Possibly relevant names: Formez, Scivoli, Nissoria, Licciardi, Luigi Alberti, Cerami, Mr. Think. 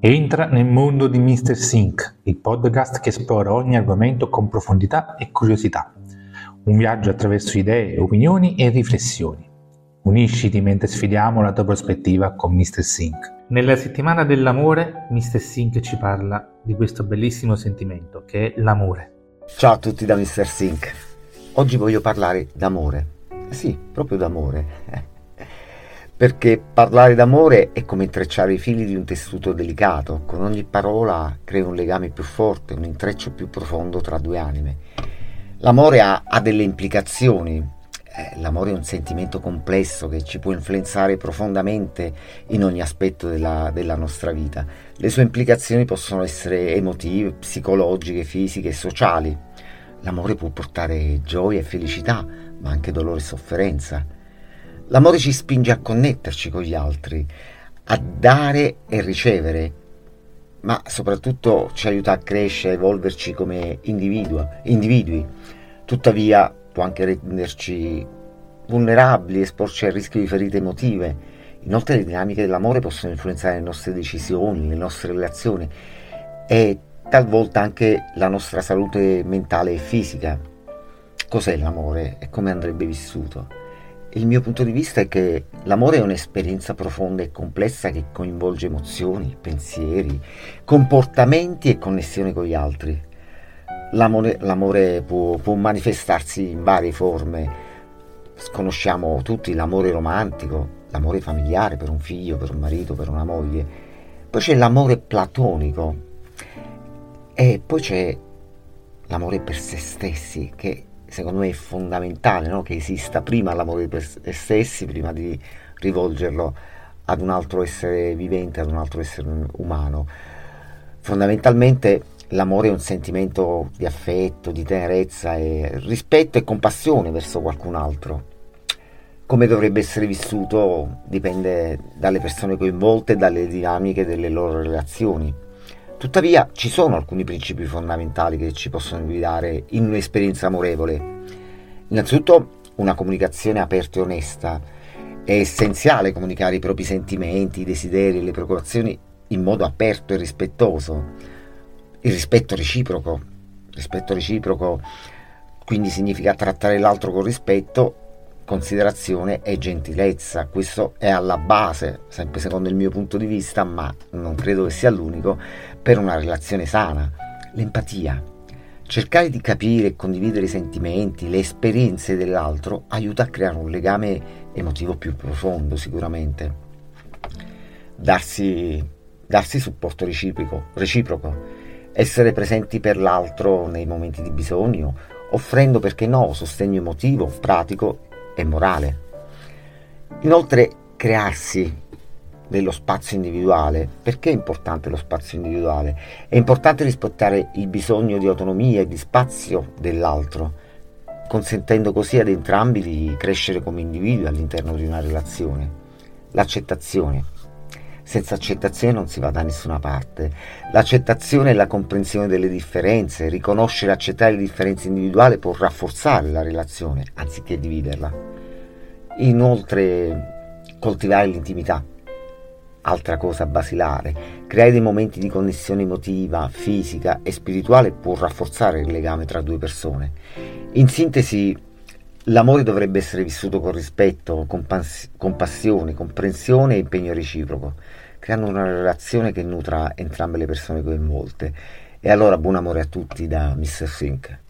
Entra nel mondo di Mr. Think, il podcast che esplora ogni argomento con profondità e curiosità. Un viaggio attraverso idee, opinioni e riflessioni. Unisciti mentre sfidiamo la tua prospettiva con Mr. Think. Nella settimana dell'amore, Mr. Think ci parla di questo bellissimo sentimento che è l'amore. Ciao a tutti da Mr. Think. Oggi voglio parlare d'amore. Sì, proprio d'amore. Perché parlare d'amore è come intrecciare i fili di un tessuto delicato, con ogni parola crea un legame più forte, un intreccio più profondo tra due anime. L'amore ha delle implicazioni, l'amore è un sentimento complesso che ci può influenzare profondamente in ogni aspetto della nostra vita. Le sue implicazioni possono essere emotive, psicologiche, fisiche e sociali. L'amore può portare gioia e felicità, ma anche dolore e sofferenza. L'amore ci spinge a connetterci con gli altri, a dare e ricevere, ma soprattutto ci aiuta a crescere, a evolverci come individui. Tuttavia può anche renderci vulnerabili, esporci al rischio di ferite emotive. Inoltre le dinamiche dell'amore possono influenzare le nostre decisioni, le nostre relazioni e talvolta anche la nostra salute mentale e fisica. Cos'è l'amore e come andrebbe vissuto? Il mio punto di vista è che l'amore è un'esperienza profonda e complessa che coinvolge emozioni, pensieri, comportamenti e connessioni con gli altri. L'amore può manifestarsi in varie forme. Conosciamo tutti l'amore romantico, l'amore familiare per un figlio, per un marito, per una moglie. Poi c'è l'amore platonico e poi c'è l'amore per se stessi, che secondo me è fondamentale, no? Che esista prima l'amore per se stessi, prima di rivolgerlo ad un altro essere vivente, ad un altro essere umano. Fondamentalmente l'amore è un sentimento di affetto, di tenerezza, e rispetto e compassione verso qualcun altro. Come dovrebbe essere vissuto dipende dalle persone coinvolte e dalle dinamiche delle loro relazioni. Tuttavia ci sono alcuni principi fondamentali che ci possono guidare in un'esperienza amorevole. Innanzitutto una comunicazione aperta e onesta. È essenziale comunicare i propri sentimenti, i desideri e le preoccupazioni in modo aperto e rispettoso. Il rispetto reciproco quindi significa trattare l'altro con rispetto, considerazione e gentilezza. Questo è alla base, sempre secondo il mio punto di vista, ma non credo che sia l'unico, per una relazione sana. L'empatia. Cercare di capire e condividere i sentimenti, le esperienze dell'altro aiuta a creare un legame emotivo più profondo, sicuramente. Darsi supporto reciproco. Essere presenti per l'altro nei momenti di bisogno, offrendo, perché no, sostegno emotivo, pratico e morale. Inoltre crearsi dello spazio individuale. Perché è importante lo spazio individuale? È importante rispettare il bisogno di autonomia e di spazio dell'altro, consentendo così ad entrambi di crescere come individui all'interno di una relazione. L'accettazione. Senza accettazione non si va da nessuna parte. L'accettazione è la comprensione delle differenze. Riconoscere e accettare le differenze individuali può rafforzare la relazione, anziché dividerla. Inoltre, coltivare l'intimità. Altra cosa basilare. Creare dei momenti di connessione emotiva, fisica e spirituale può rafforzare il legame tra due persone. In sintesi, l'amore dovrebbe essere vissuto con rispetto, compassione, comprensione e impegno reciproco, creando una relazione che nutra entrambe le persone coinvolte. E allora buon amore a tutti da Mr. Think.